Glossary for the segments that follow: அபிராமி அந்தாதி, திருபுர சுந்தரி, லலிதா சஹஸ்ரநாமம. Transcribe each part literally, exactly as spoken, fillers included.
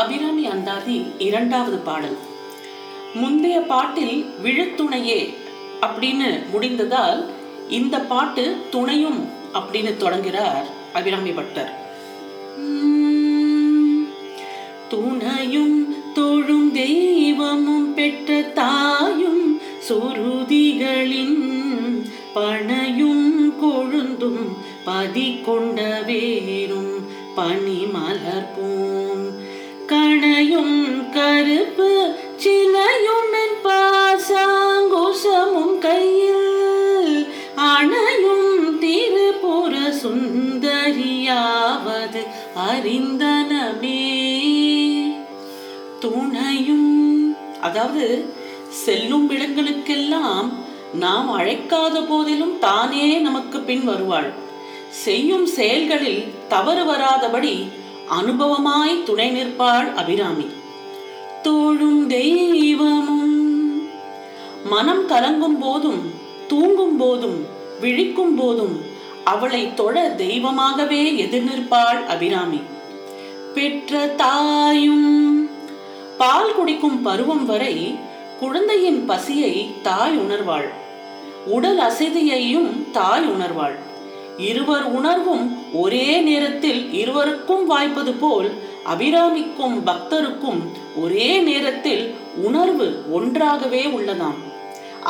அபிராமி அந்தாதி இரண்டாவது பாடல். முந்தைய பாட்டில் விழுத்துணையே அப்படின்னு முடிந்ததால் இந்த பாட்டு துணையும் அப்படின்னு தொடங்குகிறார் அபிராமி பட்டர். துணையும் தொழும் தெய்வமும் பெற்ற தாயும் சுருதிகளின் பணையும் கொழுந்தும் பதி கொண்ட வேரும் பனி மலர்போம் கணையும் கருப்பு சிலையும் பாசாங்குசமும் கையில் அணையும் திருபுர சுந்தரியாவது அறிந்தனமே. துணையும் அதாவது செல்லும் விலங்குகளுக்கெல்லாம் நாம் அழைக்காத போதிலும் தானே நமக்கு பின் வருவாள். செய்யும் செயல்களில் தவறு வராதபடி அனுபவமாய் துணை நிற்பாள் அபிராமி. தோழும் தெய்வமும் மனம் கலங்கும் போதும் தூங்கும் போதும் விழிக்கும் போதும் அவளை தொழ தெய்வமாகவே எதிர்நிற்பாள் அபிராமி. பெற்ற தாயும் பால் குடிக்கும் பருவம் வரை குழந்தையின் பசியை தாய் உணர்வாள், உடல் அசதியையும் தாய் உணர்வாள். இருவர் உணர்வும் ஒரே நேரத்தில் இருவருக்கும் வாய்ப்பது போல் அபிராமிக்கும் பக்தருக்கும் ஒரே நேரத்தில் உணர்வு ஒன்றாகவே உள்ளதாம்.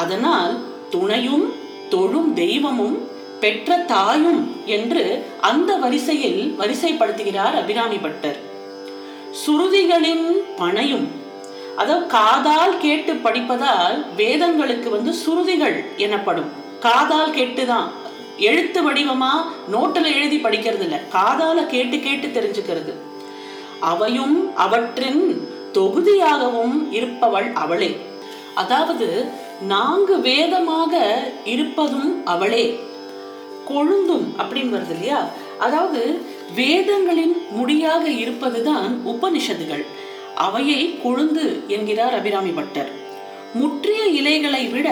அதனால் துணையும் தொழும் தெய்வமும் பெற்ற தாயும் என்று அந்த வரிசையில் வரிசைப்படுத்துகிறார் அபிராமி பட்டர். சுருதிகளின் பணையும் அதாவது காதால் கேட்டு படிப்பதால் வேதங்களுக்கு வந்து சுருதிகள் எனப்படும். காதால் கேட்டுதான், எழுத்து வடிவமா நோட்டில் எழுதி படிக்கிறது இல்லை, காதால கேட்டு கேட்டு தெரிஞ்சுக்கிறது. அவையும் அவற்றின் தொகுதியாகவும் இருப்பவள் அவளே. அதாவது நான்கு வேதமாக இருப்பதும் அவளே. கொழுந்தும் அப்படிங்கிறது இல்லையா, அதாவது வேதங்களின் முடியாக இருப்பதுதான் உபனிஷத்துகள். அவையை கொழுந்து என்கிறார் அபிராமி பட்டர். முற்றிய இலைகளை விட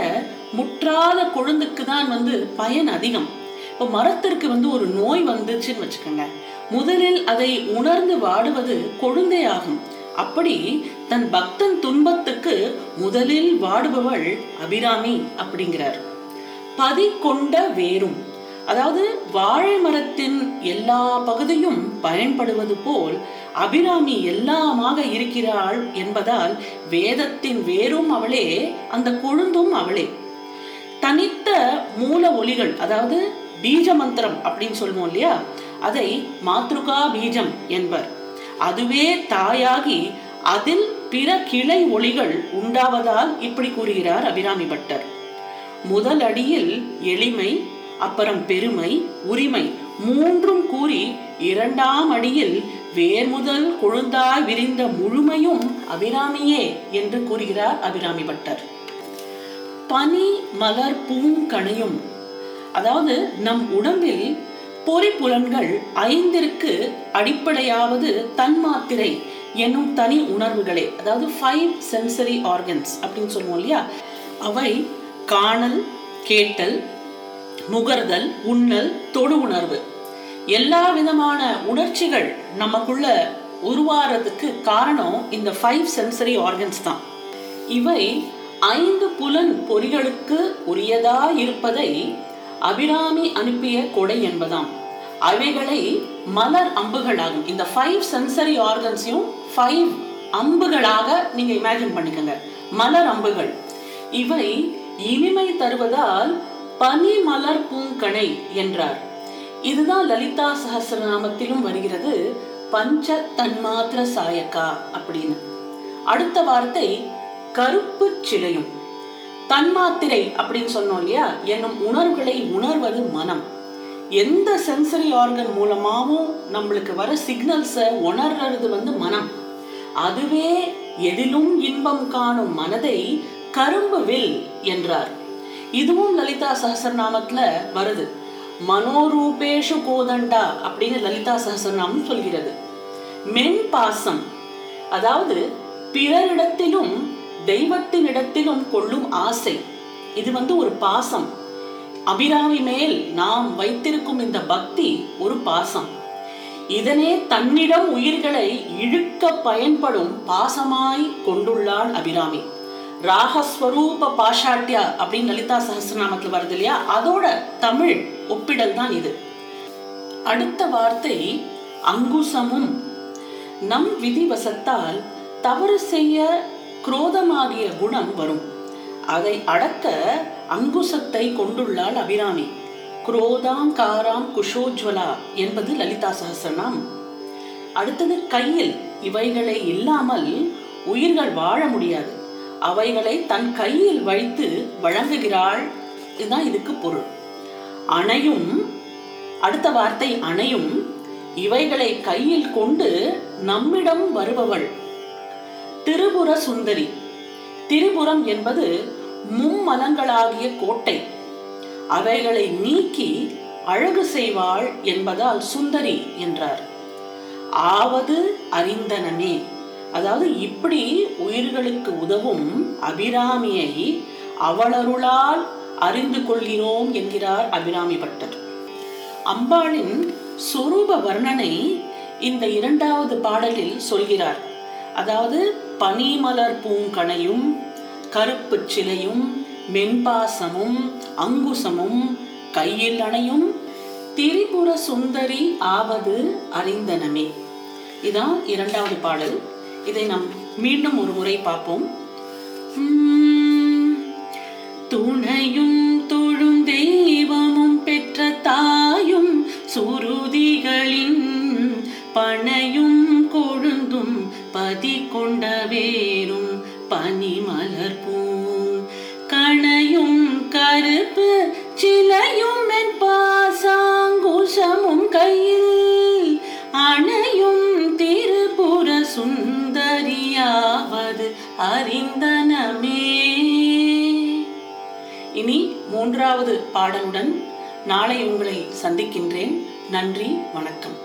முற்றாத கொழுந்துக்கு தான் வந்து பயன் அதிகம். இப்போ மரத்திற்கு வந்து ஒரு நோய் வந்துச்சுன்னு வச்சுக்கோங்க, முதலில் அதை உணர்ந்து வாடுவது கொழுந்தே ஆகும். அப்படி தன் பக்தன் துன்பத்துக்கு முதலில் வாடுபவள் அபிராமி அப்படிங்கிறார். பதி கொண்ட வேரும் அதாவது வாழை மரத்தின் எல்லா பகுதியும் பயன்படுவது போல் அபிராமி எல்லாமாக இருக்கிறாள் என்பதால் வேதத்தின் வேரும் அவளே, அந்த கொழுந்தும் அவளே. தனித்த மூல ஒலிகள் அதாவது பீஜ மந்திரம் அப்படின்னு சொல்லுவோம் இல்லையா, அதை மாத்ருகா பீஜம் என்பர். அதுவே தாயாகி அதில் பிற கிளை ஒலிகள் உண்டாவதால் இப்படி கூறுகிறார் அபிராமி பட்டர். முதல் அடியில் எளிமை, அப்புறம் பெருமை, உரிமை மூன்றும் கூறி இரண்டாம் அடியில் வேர் முதல் கொழுந்தாய் விரிந்த முழுமையும் அபிராமியே என்று கூறுகிறார் அபிராமி பட்டர். பனி மலர் பூங்கணையும் அதாவது நம் உடம்பில் பொறி புலன்கள் ஐந்திற்கு அடிப்படையாவது தன்மாத்திரை என்னும் தனி உணர்வுகளே, அதாவது ஃபைவ் சென்சரி ஆர்கன்ஸ் அப்படின்னு சொல்லுவோம் இல்லையா. அவை காணல், கேட்டல், முகர்தல், உண்ணல், தொடு உணர்வு எல்லா விதமான உணர்ச்சிகள் நமக்குள்ள உருவாகிறதுக்கு காரணம் இந்த ஃபைவ் சென்சரி ஆர்கன்ஸ் தான். இவை ஐந்து புலன் பொறிகளுக்கு உரியதா இருப்பதை அபிராமி அனுப்பிய கொடை என்பதாம். அவைகளை மலர் அம்புகளாகும். இந்த ஃபைவ் சென்சரி ஆர்கன்ஸையும் ஃபைவ் அம்புகளாக நீங்க இமேஜின் பண்ணிக்கங்க, மலர் அம்புகள். இவை இனிமை தருவதால் பனி மலர் பூங்கணை என்றார். இதுதான் லலிதா சஹஸ்ரநாமத்திலும் வருகிறது பஞ்ச தன்மாத்திர சாயக்கா அப்படின்னு. அடுத்த வார்த்தை கருப்பு சிலையும். தன்மாத்திரை அப்படின்னு சொன்னோம் இல்லையா, என்னும் உணர்வுகளை உணர்வது மனம். எந்த சென்சரி ஆர்கன் மூலமாகவும் நம்மளுக்கு வர சிக்னல்ஸை உணர்றது வந்து மனம். அதுவே எதிலும் இன்பம் காணும் மனதை கரும்பு வில் என்றார். இதுவும் லலிதா சஹஸ்ரநாமத்துல வருது. மனோரூபேஷு கோதண்டா அப்படின்னு லலிதா சஹஸ்ரநாமம் சொல்கிறது. மென் பாசம் அதாவது பிறரிடத்திலும் தெய்வத்தினிடத்திலும் கொள்ளும் ஆசை, இது வந்து ஒரு பாசம். அபிராமி மேல் நாம் வைத்திருக்கும் இந்த பக்தி ஒரு பாசம். இதனே தன்னிடம் உயிர்களை இழுக்க பயன்படும் பாசமாய் கொண்டுள்ளாள் அபிராமி. ராகஸ்வரூப பாஷாட்டியா அப்படின்னு லலிதா சஹஸ்ரநாமத்துல வருது இல்லையா, அதோட தமிழ் ஒப்பிடல் தான் இது. அடுத்த வார்த்தை அங்குசமும். நம் விதிவசத்தால் தவறு செய்ய குரோதமாகிய குணம் வரும். அதை அடக்க அங்குசத்தை கொண்டுள்ளாள் அபிராமி. குரோதாம் காராம் குஷோஜ்வலா என்பது லலிதா சஹஸ்ரநாமம். அடுத்தது கையில். இவைகளை இல்லாமல் உயிர்கள் வாழ முடியாது. அவைகளை தன் கையில் வைத்து வழங்குகிறாள். இதுதான் இதுக்கு பொருள். அணையும். அடுத்த வார்த்தை அணையும். இவைகளை கையில் கொண்டு நம்மிடம் வருபவள் திருபுர சுந்தரி. திரிபுரம் என்பது மும்மலங்களாகிய கோட்டை. அவைகளை நீக்கி அழகு செய்வாள் என்பதால் சுந்தரி என்றார். ஆவது அறிந்தனமே, அதாவது இப்படி உயிர்களுக்கு உதவும் அபிராமியை அவளருளால் அறிந்து கொள்கிறோம் என்கிறார் அபிராமி பட்டர். அம்பாளின் சொரூப வர்ணனை இந்த இரண்டாவது பாடலில் சொல்கிறார். அதாவது பனிமலர் பூங்கணையும் கருப்பு சிலையும் மென்பாசமும் அங்குசமும் கையில் அணையும் திரிபுர சுந்தரி ஆவது அறிந்தனமே. இதான் இரண்டாவது பாடல். இதை நாம் மீண்டும் ஒரு முறை பார்ப்போம். துணையும் தொழும் தெய்வமும் பெற்ற தாயும் சுருதிகளின் பனையும் கொழுந்தும் பதி கொண்ட வேரும் பனிமலர் பூ கணையும் கருப்பு சிலையும் பாசாங்குசமும் கையில் அணையும் திருபுர சுந்தரியாவது அறிந்தனமே. இனி மூன்றாவது பாடலுடன் நாளை உங்களை சந்திக்கின்றேன். நன்றி, வணக்கம்.